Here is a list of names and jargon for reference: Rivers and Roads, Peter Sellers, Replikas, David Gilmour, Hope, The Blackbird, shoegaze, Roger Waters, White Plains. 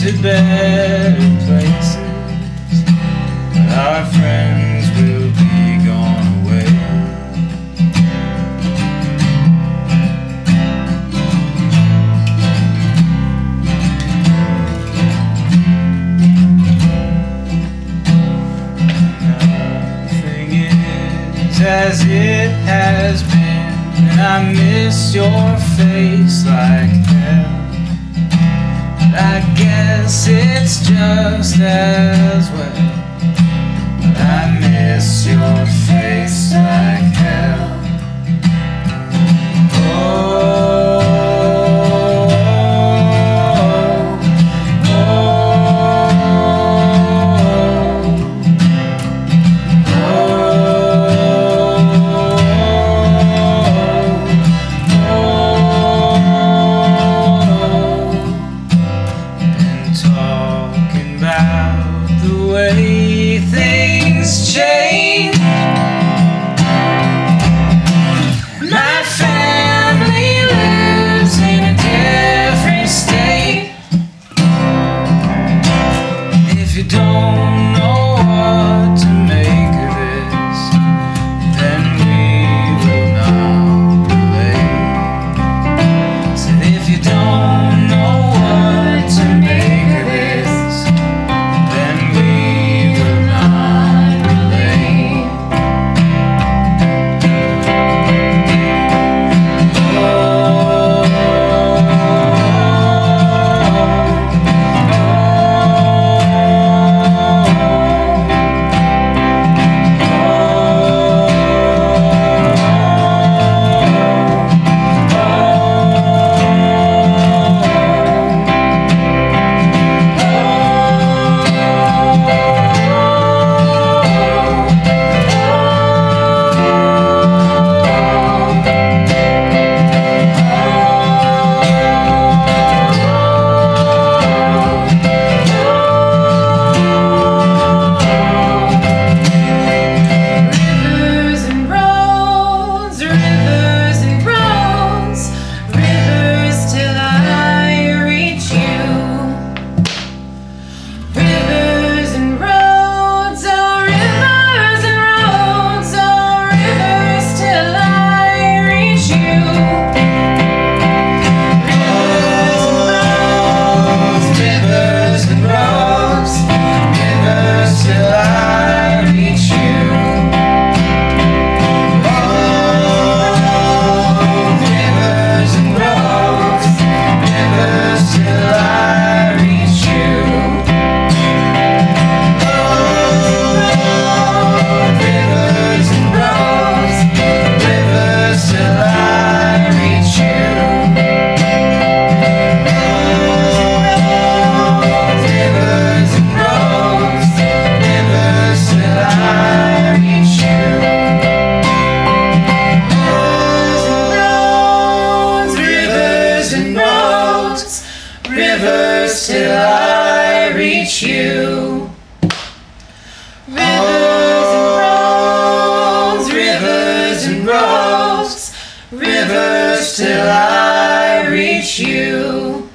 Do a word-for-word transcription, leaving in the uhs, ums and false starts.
to better places, but our friends will be gone away. Nothing is as it has been, and I miss your face like hell. I guess it's just as well. I miss your face like hell. Rivers and roads, rivers till I reach you. Rivers and roads, oh rivers and roads, oh rivers till I reach you. Rivers and roads, rivers and roads, rivers till I reach you. Rivers till I reach you. Rivers and roads, rivers and roads, rivers till I reach you.